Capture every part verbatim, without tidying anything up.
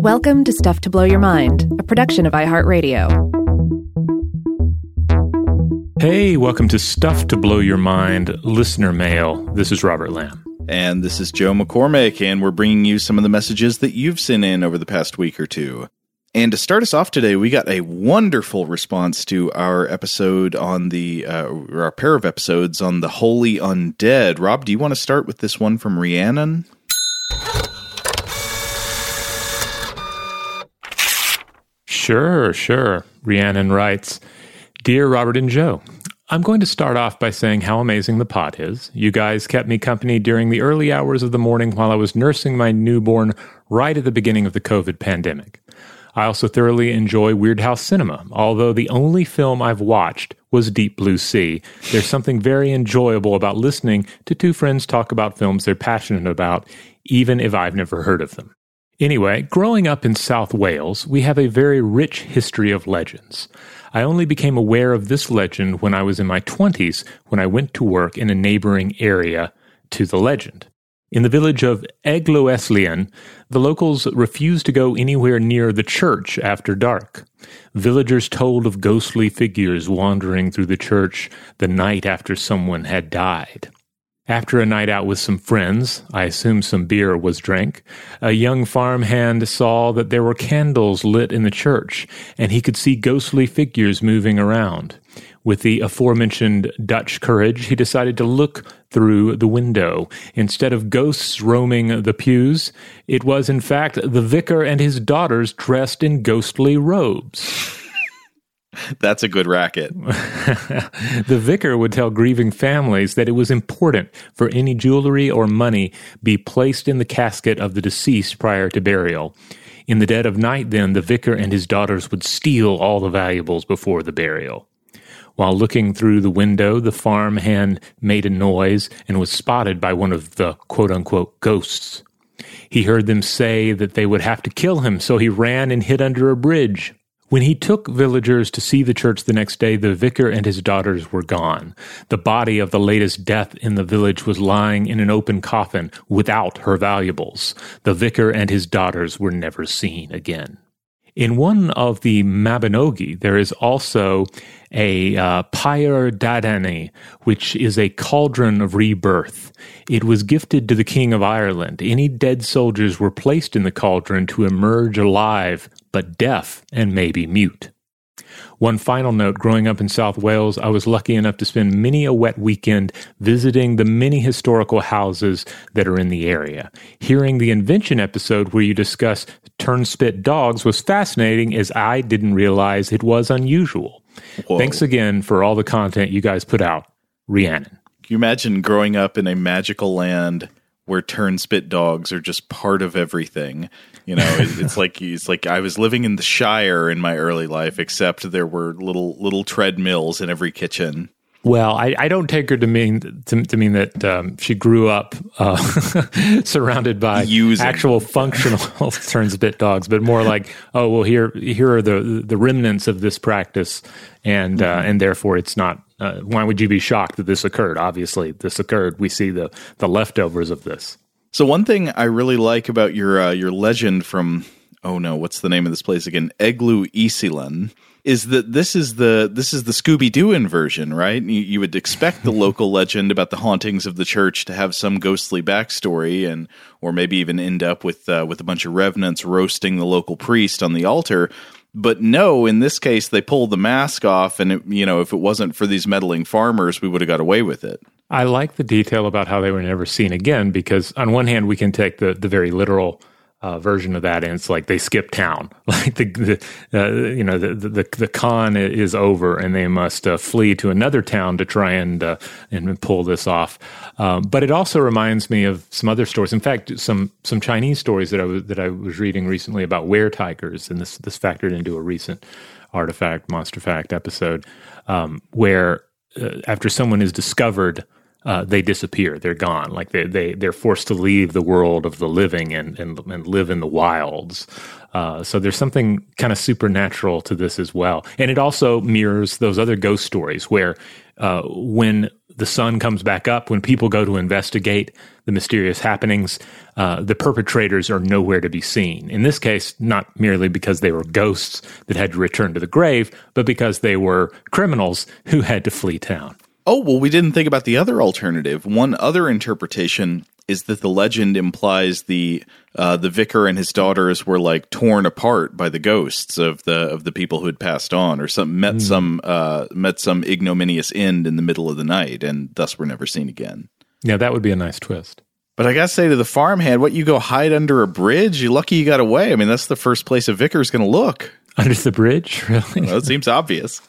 Welcome to Stuff to Blow Your Mind, a production of iHeartRadio. Hey, welcome to Stuff to Blow Your Mind, listener mail. This is Robert Lamb. And this is Joe McCormick, and we're bringing you some of the messages that you've sent in over the past week or two. And to start us off today, we got a wonderful response to our episode on the, uh, or our pair of episodes on the Holy Undead. Rob, do you want to start with this one from Rhiannon? Sure, sure. Rhiannon writes, Dear Robert and Joe, I'm going to start off by saying how amazing the pod is. You guys kept me company during the early hours of the morning while I was nursing my newborn right at the beginning of the COVID pandemic. I also thoroughly enjoy Weirdhouse Cinema, although the only film I've watched was Deep Blue Sea. There's something very enjoyable about listening to two friends talk about films they're passionate about, even if I've never heard of them. Anyway, growing up in South Wales, we have a very rich history of legends. I only became aware of this legend when I was in my twenties, when I went to work in a neighboring area to the legend. In the village of Egloeslien, the locals refused to go anywhere near the church after dark. Villagers told of ghostly figures wandering through the church the night after someone had died. After a night out with some friends, I assume some beer was drank, a young farmhand saw that there were candles lit in the church, and he could see ghostly figures moving around. With the aforementioned Dutch courage, he decided to look through the window. Instead of ghosts roaming the pews, it was in fact the vicar and his daughters dressed in ghostly robes. That's a good racket. The vicar would tell grieving families that it was important for any jewelry or money be placed in the casket of the deceased prior to burial. In the dead of night, then, the vicar and his daughters would steal all the valuables before the burial. While looking through the window, the farmhand made a noise and was spotted by one of the quote-unquote ghosts. He heard them say that they would have to kill him, so he ran and hid under a bridge. When he took villagers to see the church the next day, the vicar and his daughters were gone. The body of the latest death in the village was lying in an open coffin without her valuables. The vicar and his daughters were never seen again. In one of the Mabinogi, there is also a uh, Pair Dadeni, which is a cauldron of rebirth. It was gifted to the King of Ireland. Any dead soldiers were placed in the cauldron to emerge alive, but deaf and maybe mute. One final note, growing up in South Wales, I was lucky enough to spend many a wet weekend visiting the many historical houses that are in the area. Hearing the invention episode where you discuss turnspit dogs was fascinating, as I didn't realize it was unusual. Whoa. Thanks again for all the content you guys put out. Rhiannon. Can you imagine growing up in a magical land where turnspit dogs are just part of everything? You know, it, it's like it's like I was living in the Shire in my early life, except there were little little treadmills in every kitchen. Well, I, I don't take her to mean to, to mean that um, she grew up uh, surrounded by Using. actual functional turnspit dogs, but more like, oh well, here here are the the remnants of this practice, and mm-hmm. uh, and therefore it's not. Uh, why would you be shocked that this occurred? Obviously, this occurred. We see the the leftovers of this. So one thing I really like about your uh, your legend from, oh no, what's the name of this place again? Egloeslien, is that this is the this is the Scooby-Doo inversion, right? You, you would expect the local legend about the hauntings of the church to have some ghostly backstory, and or maybe even end up with uh, with a bunch of revenants roasting the local priest on the altar. But no, in this case, they pulled the mask off, and it, you know, if it wasn't for these meddling farmers, we would have got away with it. I like the detail about how they were never seen again, because on one hand, we can take the, the very literal uh, version of that, and it's like they skip town, like the, the uh, you know the, the the con is over, and they must uh, flee to another town to try and uh, and pull this off. Um, but it also reminds me of some other stories. In fact, some some Chinese stories that I was that I was reading recently about were-tigers, and this this factored into a recent Artifact Monster Fact episode, um, where uh, after someone is discovered, Uh, they disappear. They're gone. Like they they they're forced to leave the world of the living and and, and live in the wilds. Uh, so there's something kind of supernatural to this as well, and it also mirrors those other ghost stories where uh, when the sun comes back up, when people go to investigate the mysterious happenings, uh, the perpetrators are nowhere to be seen. In this case, not merely because they were ghosts that had to return to the grave, but because they were criminals who had to flee town. Oh, well, we didn't think about the other alternative. One other interpretation is that the legend implies the uh, the vicar and his daughters were like torn apart by the ghosts of the of the people who had passed on, or some met mm. some uh, met some ignominious end in the middle of the night, and thus were never seen again. Yeah, that would be a nice twist. But I gotta say to the farmhand, what, you go hide under a bridge? You're lucky you got away. I mean, that's the first place a vicar's going to look. Under the bridge, really? Well, it seems obvious.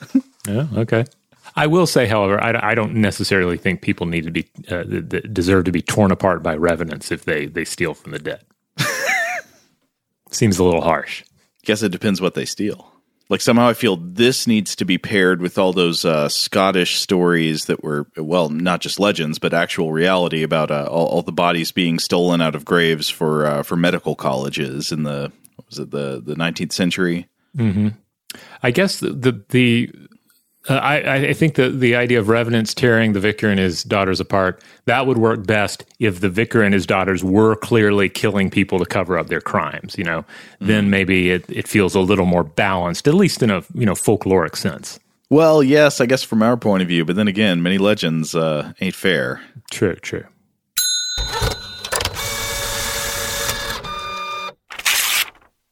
Yeah. Okay. I will say, however, I, I don't necessarily think people need to be uh, th- th- deserve to be torn apart by revenants if they, they steal from the dead. Seems a little harsh. Guess it depends what they steal. Like, somehow I feel this needs to be paired with all those uh, Scottish stories that were, well, not just legends, but actual reality about uh, all, all the bodies being stolen out of graves for uh, for medical colleges in the, what was it, the, the nineteenth century? Mm-hmm. I guess the the... the Uh, I, I think the, the idea of revenants tearing the vicar and his daughters apart, that would work best if the vicar and his daughters were clearly killing people to cover up their crimes, you know. Mm-hmm. Then maybe it, it feels a little more balanced, at least in a, you know, folkloric sense. Well, yes, I guess from our point of view, but then again, many legends uh, ain't fair. True, true.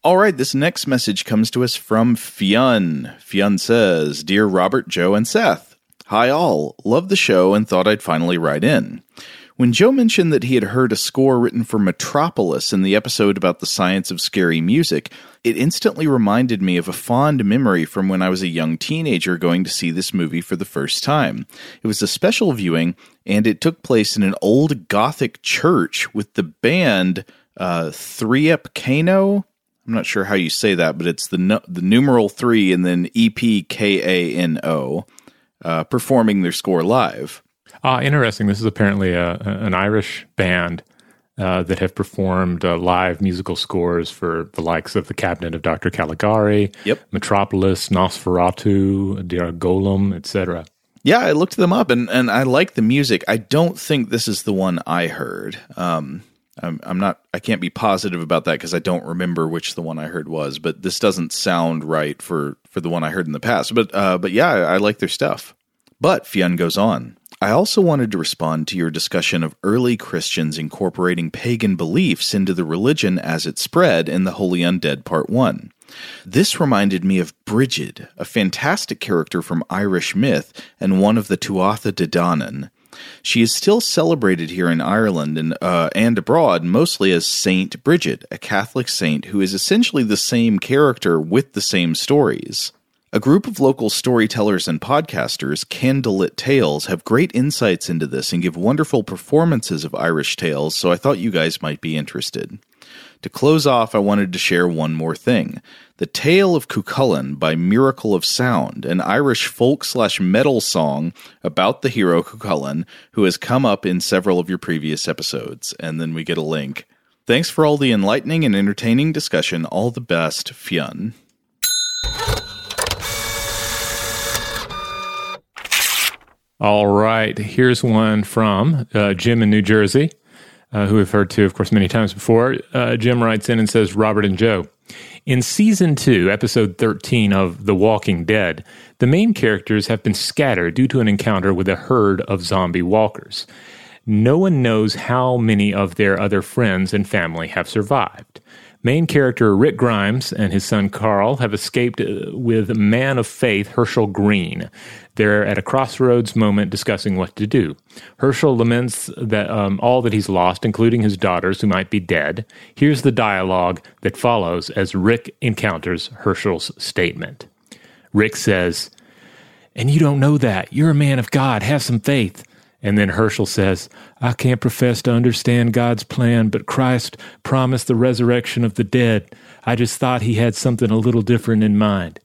All right, this next message comes to us from Fionn. Fionn says, Dear Robert, Joe, and Seth, hi all, love the show and thought I'd finally write in. When Joe mentioned that he had heard a score written for Metropolis in the episode about the science of scary music, it instantly reminded me of a fond memory from when I was a young teenager going to see this movie for the first time. It was a special viewing, and it took place in an old Gothic church with the band uh, three E P K A N O. I'm not sure how you say that, but it's the nu- the numeral three and then E P K A N O uh, performing their score live. Ah, interesting. This is apparently a, an Irish band uh, that have performed uh, live musical scores for the likes of The Cabinet of Doctor Caligari, yep. Metropolis, Nosferatu, Der Golem, et cetera. Yeah, I looked them up, and, and I like the music. I don't think this is the one I heard. Um I'm, I'm not, I can't be positive about that because I don't remember which the one I heard was, but this doesn't sound right for, for the one I heard in the past. But, uh, but yeah, I, I like their stuff. But Fionn goes on. I also wanted to respond to your discussion of early Christians incorporating pagan beliefs into the religion as it spread in The Holy Undead Part one. This reminded me of Brigid, a fantastic character from Irish myth and one of the Tuatha de Danann. She is still celebrated here in Ireland and uh, and abroad, mostly as Saint Brigid, a Catholic saint who is essentially the same character with the same stories. A group of local storytellers and podcasters, Candlelit Tales, have great insights into this and give wonderful performances of Irish tales, so I thought you guys might be interested. To close off, I wanted to share one more thing. The Tale of Cúchulainn by Miracle of Sound, an Irish folk-slash-metal song about the hero Cúchulainn, who has come up in several of your previous episodes. And then we get a link. Thanks for all the enlightening and entertaining discussion. All the best, Fionn. All right, here's one from uh, Jim in New Jersey, uh, who we've heard to, of course, many times before. Uh, Jim writes in and says, Robert and Joe, in Season two, Episode thirteen of The Walking Dead, the main characters have been scattered due to an encounter with a herd of zombie walkers. No one knows how many of their other friends and family have survived. Main character Rick Grimes and his son Carl have escaped with man of faith Hershel Greene. They're at a crossroads moment discussing what to do. Hershel laments that um, all that he's lost, including his daughters who might be dead. Here's the dialogue that follows as Rick encounters Hershel's statement. Rick says, "And you don't know that. You're a man of God. Have some faith." And then Hershel says, "I can't profess to understand God's plan, but Christ promised the resurrection of the dead. I just thought he had something a little different in mind."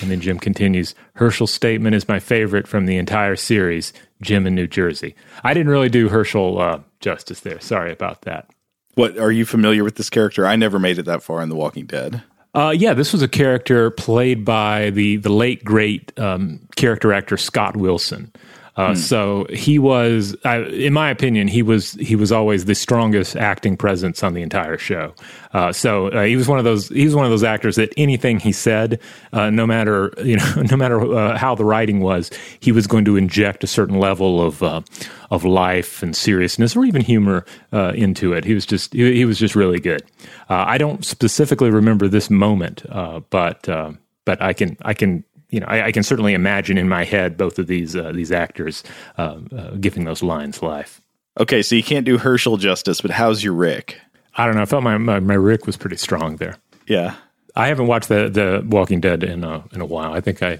And then Jim continues, "Hershel's statement is my favorite from the entire series, Jim in New Jersey." I didn't really do Hershel uh, justice there. Sorry about that. What, are you familiar with this character? I never made it that far in The Walking Dead. Uh, yeah, this was a character played by the, the late, great um, character actor Scott Wilson. Uh, mm. So he was, I, in my opinion, he was he was always the strongest acting presence on the entire show. Uh, so uh, he was one of those he was one of those actors that anything he said, uh, no matter you know, no matter uh, how the writing was, he was going to inject a certain level of uh, of life and seriousness or even humor uh, into it. He was just he, he was just really good. Uh, I don't specifically remember this moment, uh, but uh, but I can I can. You know, I, I can certainly imagine in my head both of these uh, these actors uh, uh, giving those lines life. Okay, so you can't do Hershel justice, but how's your Rick? I don't know. I felt my, my, my Rick was pretty strong there. Yeah, I haven't watched the the Walking Dead in a in a while. I think I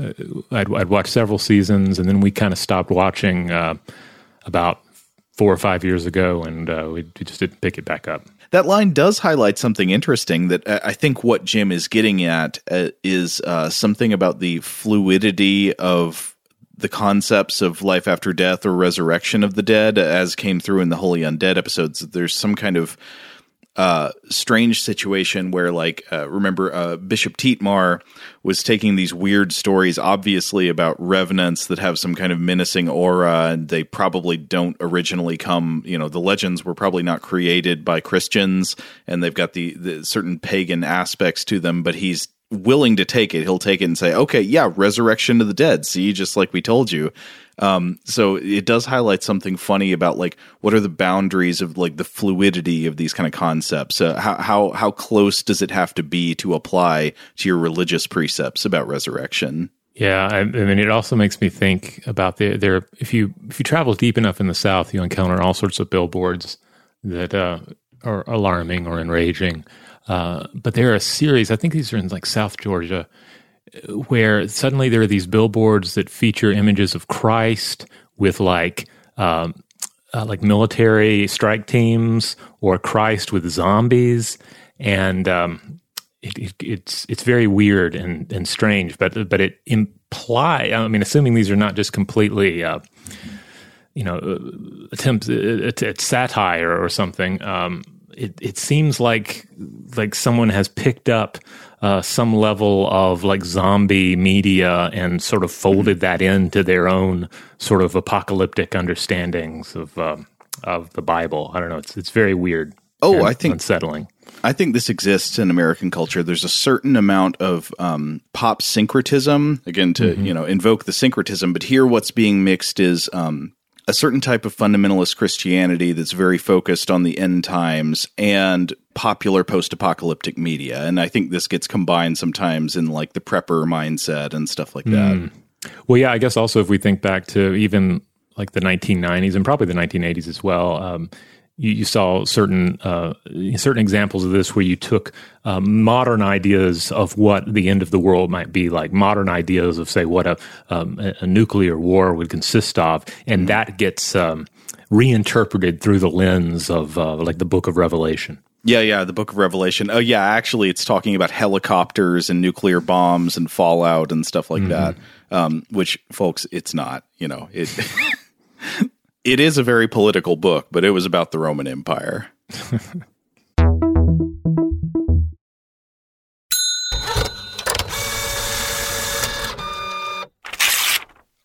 uh, I'd, I'd watched several seasons, and then we kind of stopped watching uh, about four or five years ago, and uh, we just didn't pick it back up. That line does highlight something interesting that I think what Jim is getting at uh, is uh, something about the fluidity of the concepts of life after death or resurrection of the dead as came through in the Holy Undead episodes. There's some kind of uh, strange situation where, like, uh, remember uh, Bishop Tietmar was taking these weird stories, obviously about revenants that have some kind of menacing aura, and they probably don't originally come, you know, the legends were probably not created by Christians, and they've got the, the certain pagan aspects to them, but he's willing to take it. He'll take it and say, okay, yeah, resurrection of the dead. See, just like we told you. Um, so it does highlight something funny about, like, what are the boundaries of, like, the fluidity of these kind of concepts? Uh, how, how, how close does it have to be to apply to your religious precepts about resurrection? Yeah. I, I mean, it also makes me think about the, there, if you, if you travel deep enough in the South, you encounter all sorts of billboards that, uh, are alarming or enraging. Uh, but there are a series, I think these are in like South Georgia, where suddenly there are these billboards that feature images of Christ with like um, uh, like military strike teams or Christ with zombies, and um, it, it, it's it's very weird and, and strange. But but it imply, I mean, assuming these are not just completely uh, you know attempts at, at satire or something. Um, It, it seems like like someone has picked up uh, some level of like zombie media and sort of folded that into their own sort of apocalyptic understandings of um, of the Bible. I don't know. It's it's very weird. Oh, and I think unsettling. I think this exists in American culture. There's a certain amount of um, pop syncretism, again, to mm-hmm. you know invoke the syncretism. But here, what's being mixed is. Um, A certain type of fundamentalist Christianity that's very focused on the end times and popular post-apocalyptic media. And I think this gets combined sometimes in like the prepper mindset and stuff like that. Mm. Well, yeah, I guess also if we think back to even like the nineteen nineties and probably the nineteen eighties as well, um, you, you saw certain uh, certain examples of this where you took uh, modern ideas of what the end of the world might be like, modern ideas of, say, what a, um, a nuclear war would consist of, and that gets um, reinterpreted through the lens of, uh, like, the Book of Revelation. Yeah, yeah, the Book of Revelation. Oh, yeah, actually, it's talking about helicopters and nuclear bombs and fallout and stuff like mm-hmm. that, um, which, folks, it's not, you know, it... It is a very political book, but it was about the Roman Empire.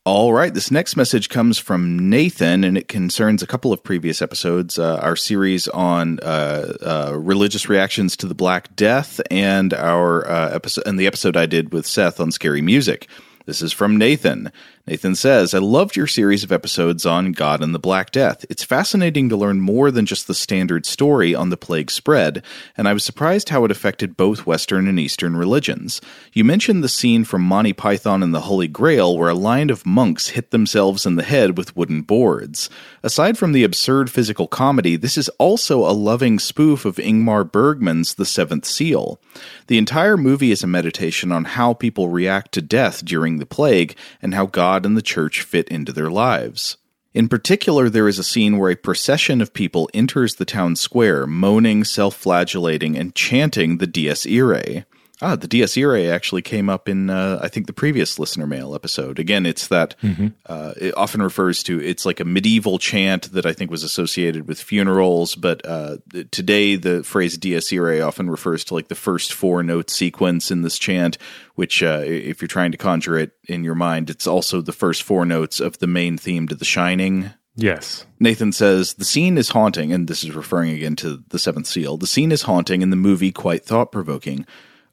All right, this next message comes from Nathan, and it concerns a couple of previous episodes, uh, our series on uh, uh, religious reactions to the Black Death, and our uh, episode, and the episode I did with Seth on scary music. This is from Nathan. Nathan says, I loved your series of episodes on God and the Black Death. It's fascinating to learn more than just the standard story on the plague spread, and I was surprised how it affected both Western and Eastern religions. You mentioned the scene from Monty Python and the Holy Grail where a line of monks hit themselves in the head with wooden boards. Aside from the absurd physical comedy, this is also a loving spoof of Ingmar Bergman's The Seventh Seal. The entire movie is a meditation on how people react to death during the plague, and how God and the church fit into their lives. In particular, there is a scene where a procession of people enters the town square, moaning, self-flagellating, and chanting the Dies Irae. Ah, the Dies Irae actually came up in, uh, I think, the previous listener mail episode. Again, it's that mm-hmm. uh, it often refers to, it's like a medieval chant that I think was associated with funerals. But uh, today, the phrase Dies Irae often refers to like the first four note sequence in this chant, which uh, if you're trying to conjure it in your mind, it's also the first four notes of the main theme to The Shining. Yes. Nathan says, the scene is haunting, and this is referring again to The Seventh Seal. The scene is haunting and the movie quite thought-provoking.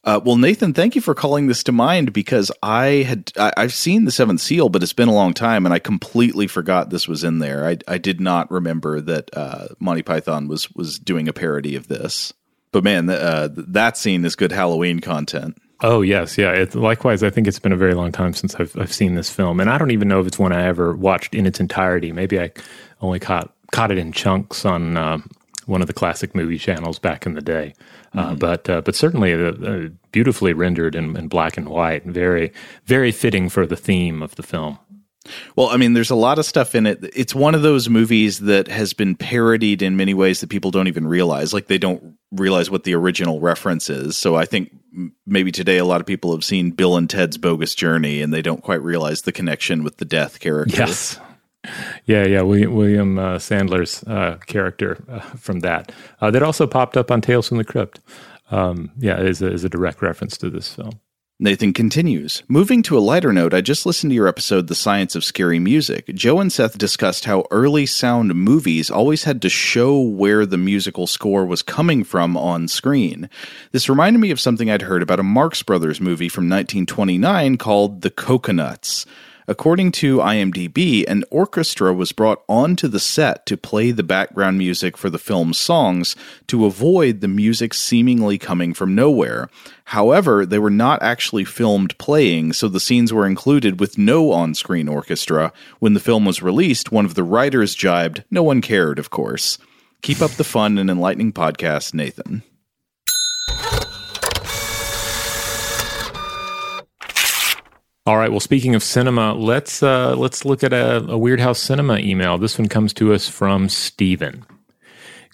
Uh, well, Nathan, thank you for calling this to mind, because I had, I, I've seen The Seventh Seal, but it's been a long time, and I completely forgot this was in there. I, I did not remember that uh, Monty Python was was doing a parody of this. But man, th- uh, that scene is good Halloween content. Oh, yes. Yeah. It, likewise, I think it's been a very long time since I've I've seen this film. And I don't even know if it's one I ever watched in its entirety. Maybe I only caught caught it in chunks on uh, one of the classic movie channels back in the day. Mm-hmm. Uh, but uh, but certainly uh, uh, beautifully rendered in, in black and white. And very, very fitting for the theme of the film. Well, I mean, there's a lot of stuff in it. It's one of those movies that has been parodied in many ways that people don't even realize. Like, they don't realize what the original reference is. So I think maybe today a lot of people have seen Bill and Ted's Bogus Journey, and they don't quite realize the connection with the death character. Yes. Yeah, yeah, William, William uh, Sandler's uh, character uh, from that. Uh, that also popped up on Tales from the Crypt. Um, yeah, it is a, is a direct reference to this film. Nathan continues, moving to a lighter note, I just listened to your episode, The Science of Scary Music. Joe and Seth discussed how early sound movies always had to show where the musical score was coming from on screen. This reminded me of something I'd heard about a Marx Brothers movie from nineteen twenty-nine called The Cocoanuts. According to IMDb, an orchestra was brought onto the set to play the background music for the film's songs to avoid the music seemingly coming from nowhere. However, they were not actually filmed playing, so the scenes were included with no on-screen orchestra. When the film was released, one of the writers jibed, "No one cared, of course." Keep up the fun and enlightening podcast, Nathan. All right. Well, speaking of cinema, let's uh, let's look at a, a Weirdhouse Cinema email. This one comes to us from Stephen.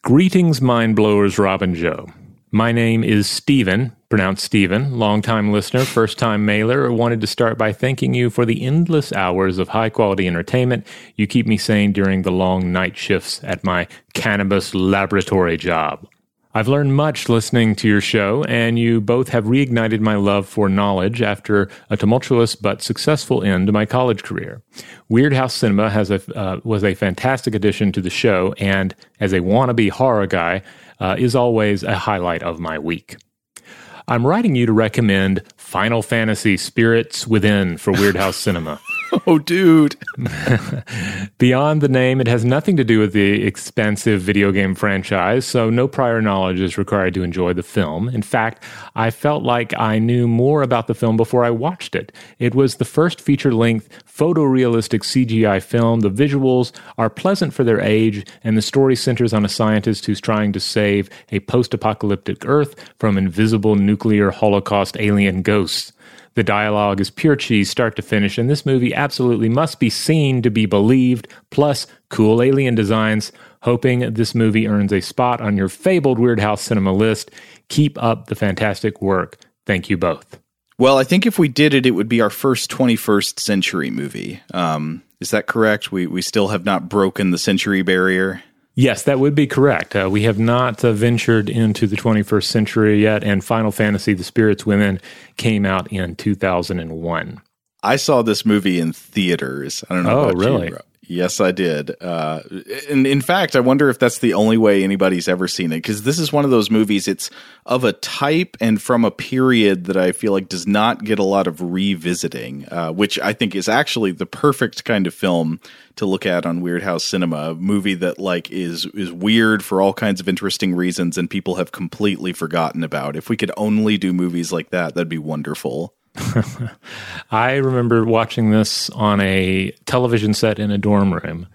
Greetings, mind blowers, Rob and Joe. My name is Stephen, pronounced Stephen. Longtime listener, first time mailer. Wanted to start by thanking you for the endless hours of high quality entertainment you keep me sane during the long night shifts at my cannabis laboratory job. I've learned much listening to your show, and you both have reignited my love for knowledge after a tumultuous but successful end to my college career. Weirdhouse Cinema has a, uh, was a fantastic addition to the show, and as a wannabe horror guy, uh, is always a highlight of my week. I'm writing you to recommend Final Fantasy Spirits Within for Weirdhouse Cinema. Oh, dude. Beyond the name, it has nothing to do with the expansive video game franchise, so no prior knowledge is required to enjoy the film. In fact, I felt like I knew more about the film before I watched it. It was the first feature-length, photorealistic C G I film. The visuals are pleasant for their age, and the story centers on a scientist who's trying to save a post-apocalyptic Earth from invisible nuclear holocaust alien ghosts. The dialogue is pure cheese, start to finish, and this movie absolutely must be seen to be believed, plus cool alien designs. Hoping this movie earns a spot on your fabled Weirdhouse Cinema list. Keep up the fantastic work. Thank you both. Well, I think if we did it, it would be our first twenty-first century movie. Um, is that correct? We we still have not broken the century barrier? Yes, that would be correct. Uh, we have not uh, ventured into the twenty-first century yet, and Final Fantasy, The Spirits Within came out in two thousand one. I saw this movie in theaters. I don't know oh, about really? you, bro. Yes, I did. Uh, and in fact, I wonder if that's the only way anybody's ever seen it, because this is one of those movies, it's of a type and from a period that I feel like does not get a lot of revisiting, uh, which I think is actually the perfect kind of film to look at on Weirdhouse Cinema, a movie that like is is weird for all kinds of interesting reasons and people have completely forgotten about. If we could only do movies like that, that'd be wonderful. I remember watching this on a television set in a dorm room,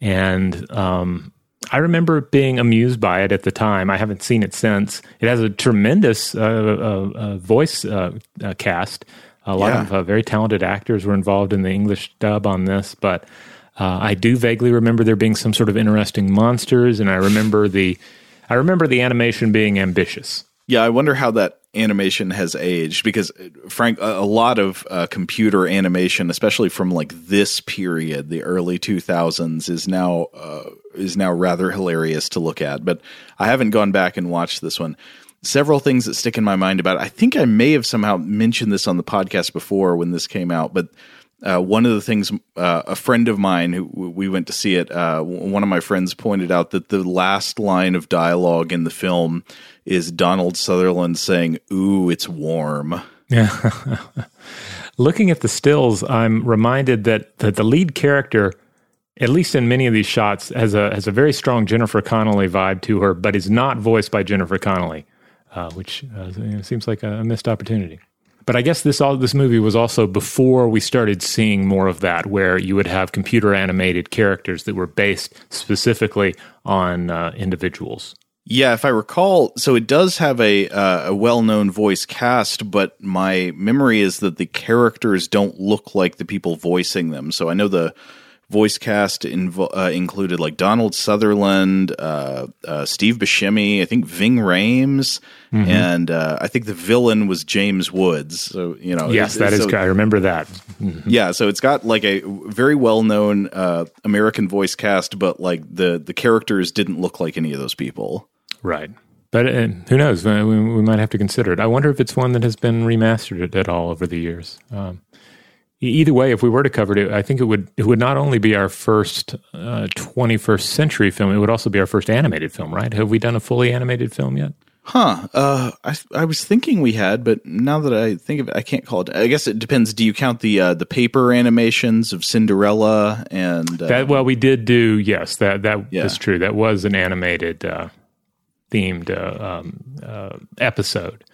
and um, I remember being amused by it at the time. I haven't seen it since. It has a tremendous uh, uh, uh, voice uh, uh, cast. A lot yeah. of uh, very talented actors were involved in the English dub on this, but uh, I do vaguely remember there being some sort of interesting monsters, and I remember the, I remember the animation being ambitious. Yeah, I wonder how that animation has aged, because Frank, a lot of uh, computer animation, especially from like this period, the early two thousands, is now uh, is now rather hilarious to look at. But I haven't gone back and watched this one. Several things that stick in my mind about it. I think I may have somehow mentioned this on the podcast before when this came out, but uh, one of the things, uh, a friend of mine who we went to see it, uh, one of my friends pointed out that the last line of dialogue in the film is Donald Sutherland saying, "Ooh, it's warm." Yeah. Looking at the stills, I'm reminded that, that the lead character, at least in many of these shots, has a has a very strong Jennifer Connelly vibe to her, but is not voiced by Jennifer Connelly. Uh, which uh, seems like a missed opportunity. But I guess this all this movie was also before we started seeing more of that, where you would have computer animated characters that were based specifically on uh, individuals. Yeah, if I recall, so it does have a uh, a well-known voice cast, but my memory is that the characters don't look like the people voicing them. So I know the voice cast inv- uh, included like Donald Sutherland, uh, uh, Steve Buscemi, I think Ving Rhames, mm-hmm. and uh, I think the villain was James Woods. So you know, yes, that is. So, I remember that. Mm-hmm. Yeah, so it's got like a very well-known uh, American voice cast, but like the the characters didn't look like any of those people. Right, but uh, who knows? We, we might have to consider it. I wonder if it's one that has been remastered at all over the years. Um, Either way, if we were to cover it, I think it would it would not only be our first uh, twenty-first century film, it would also be our first animated film, right? Have we done a fully animated film yet? Huh. Uh, I I was thinking we had, but now that I think of it, I can't call it. I guess it depends. Do you count the uh, the paper animations of Cinderella and uh, that? Well, we did do yes. That that yeah. is true. That was an animated uh, themed uh, um, uh, episode.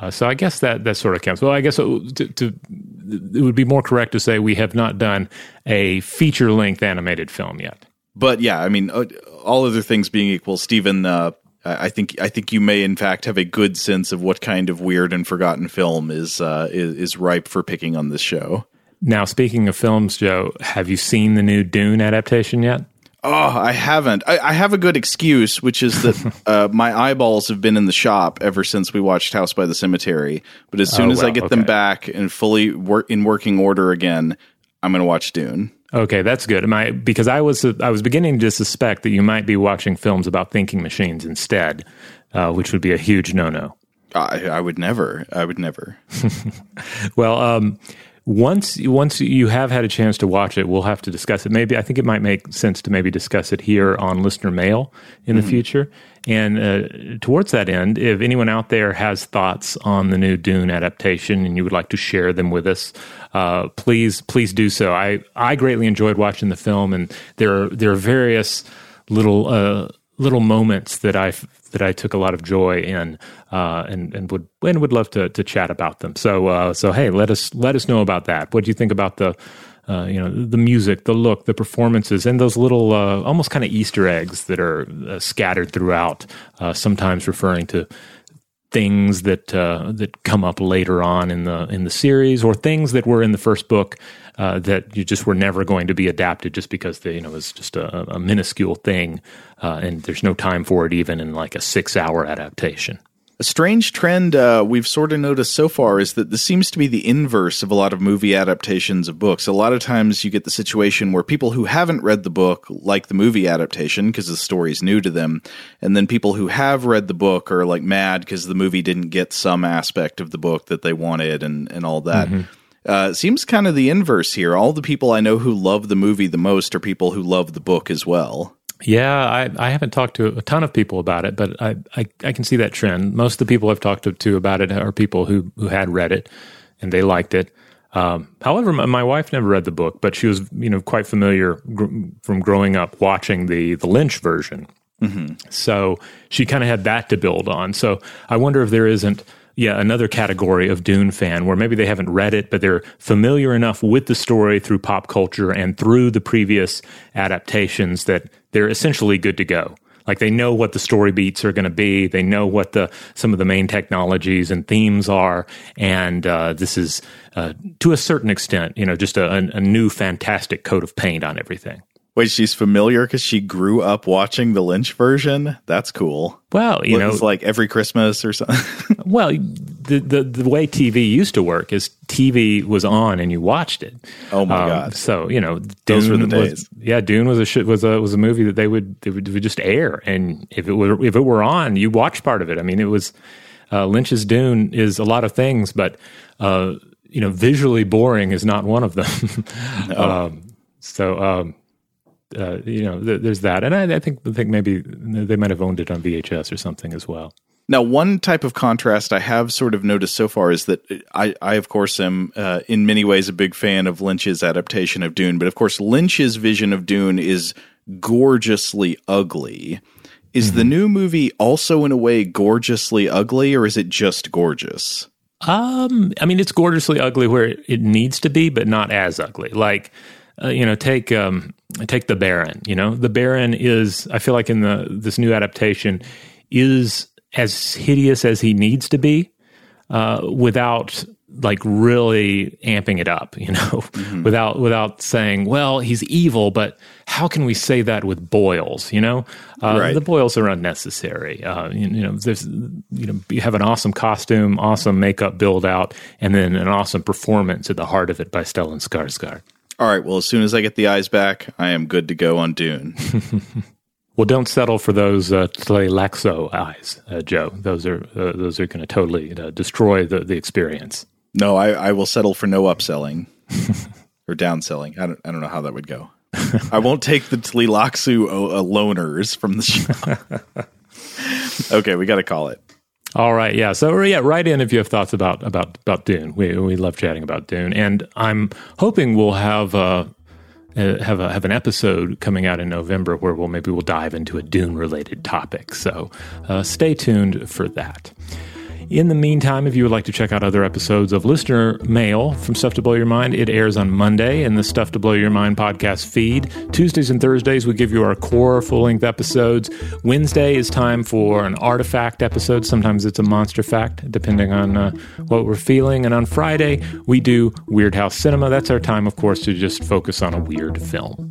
Uh, so I guess that, that sort of counts. Well, I guess it, to, to, it would be more correct to say we have not done a feature-length animated film yet. But yeah, I mean, all other things being equal, Stephen, uh, I think I think you may in fact have a good sense of what kind of weird and forgotten film is uh, is, is ripe for picking on this show. Now, speaking of films, Joe, have you seen the new Dune adaptation yet? Oh, I haven't. I, I have a good excuse, which is that uh, my eyeballs have been in the shop ever since we watched House by the Cemetery. But as soon oh, as well, I get okay. them back and fully wor- in working order again, I'm going to watch Dune. Okay, that's good. Am I, because I was I was beginning to suspect that you might be watching films about thinking machines instead, uh, which would be a huge no-no. I, I would never. I would never. Well, um... Once once you have had a chance to watch it, we'll have to discuss it. Maybe I think it might make sense to maybe discuss it here on Listener Mail in mm-hmm. the future. And uh, towards that end, if anyone out there has thoughts on the new Dune adaptation and you would like to share them with us, uh, please please do so. I, I greatly enjoyed watching the film, and there are, there are various little uh, little moments that I that I took a lot of joy in, uh, and and would and would love to to chat about them. So uh, so hey, let us let us know about that. What do you think about the uh, you know the music, the look, the performances, and those little uh, almost kind of Easter eggs that are uh, scattered throughout, uh, sometimes referring to things that uh, that come up later on in the in the series, or things that were in the first book uh, that you just were never going to be adapted, just because they, you know, it's just a, a minuscule thing, uh, and there's no time for it, even in like a six-hour adaptation. A strange trend uh, we've sort of noticed so far is that this seems to be the inverse of a lot of movie adaptations of books. A lot of times you get the situation where people who haven't read the book like the movie adaptation because the story's new to them, and then people who have read the book are like mad because the movie didn't get some aspect of the book that they wanted and, and all that. Mm-hmm. Uh, it seems kind of the inverse here. All the people I know who love the movie the most are people who love the book as well. Yeah, I, I haven't talked to a ton of people about it, but I, I, I can see that trend. Most of the people I've talked to, to about it are people who, who had read it and they liked it. Um, however, my, my wife never read the book, but she was you know quite familiar gr- from growing up watching the, the Lynch version. Mm-hmm. So she kind of had that to build on. So I wonder if there isn't Yeah, another category of Dune fan where maybe they haven't read it, but they're familiar enough with the story through pop culture and through the previous adaptations that they're essentially good to go. Like they know what the story beats are going to be, they know what the some of the main technologies and themes are, and uh, this is uh, to a certain extent, you know, just a, a new fantastic coat of paint on everything. Wait, she's familiar because she grew up watching the Lynch version? That's cool. Well, you know, it's like every Christmas or something. Well, the, the the way T V used to work is T V was on and you watched it. Oh my um, god! So you know, Dune those were the days. Was, yeah, Dune was a sh- was a was a movie that they would they would, they would just air, and if it were if it were on, you watched part of it. I mean, it was uh, Lynch's Dune is a lot of things, but uh, you know, visually boring is not one of them. No. um, so. Um, Uh, you know, th- there's that, and I, I think I think maybe they might have owned it on V H S or something as well. Now, one type of contrast I have sort of noticed so far is that I, I of course, am uh, in many ways a big fan of Lynch's adaptation of Dune, but of course, Lynch's vision of Dune is gorgeously ugly. Is mm-hmm. the new movie also in a way gorgeously ugly, or is it just gorgeous? Um, I mean, it's gorgeously ugly where it, it needs to be, but not as ugly. Like, uh, you know, take. Um, Take the Baron. You know, the Baron is, I feel like in the this new adaptation, is as hideous as he needs to be, uh, without like really amping it up. You know, mm-hmm. without without saying, well, he's evil, but how can we say that with boils? You know, uh, right. The boils are unnecessary. Uh, you, you know, there's you know you have an awesome costume, awesome makeup build out, and then an awesome performance at the heart of it by Stellan Skarsgård. All right, well, as soon as I get the eyes back, I am good to go on Dune. Well, don't settle for those uh, Tleilaxu eyes, uh, Joe. Those are uh, those are going to totally uh, destroy the, the experience. No, I, I will settle for no upselling or downselling. I don't I don't know how that would go. I won't take the Tleilaxu uh, loners from the show. Okay, we got to call it. All right, yeah. So, yeah, write in if you have thoughts about about, about Dune. We we love chatting about Dune, and I'm hoping we'll have a, have a, have an episode coming out in November where we'll maybe we'll dive into a Dune related topic. So, uh, stay tuned for that. In the meantime, if you would like to check out other episodes of Listener Mail from Stuff to Blow Your Mind, it airs on Monday in the Stuff to Blow Your Mind podcast feed. Tuesdays and Thursdays, we give you our core full-length episodes. Wednesday is time for an artifact episode. Sometimes it's a monster fact, depending on uh, what we're feeling. And on Friday, we do Weirdhouse Cinema. That's our time, of course, to just focus on a weird film.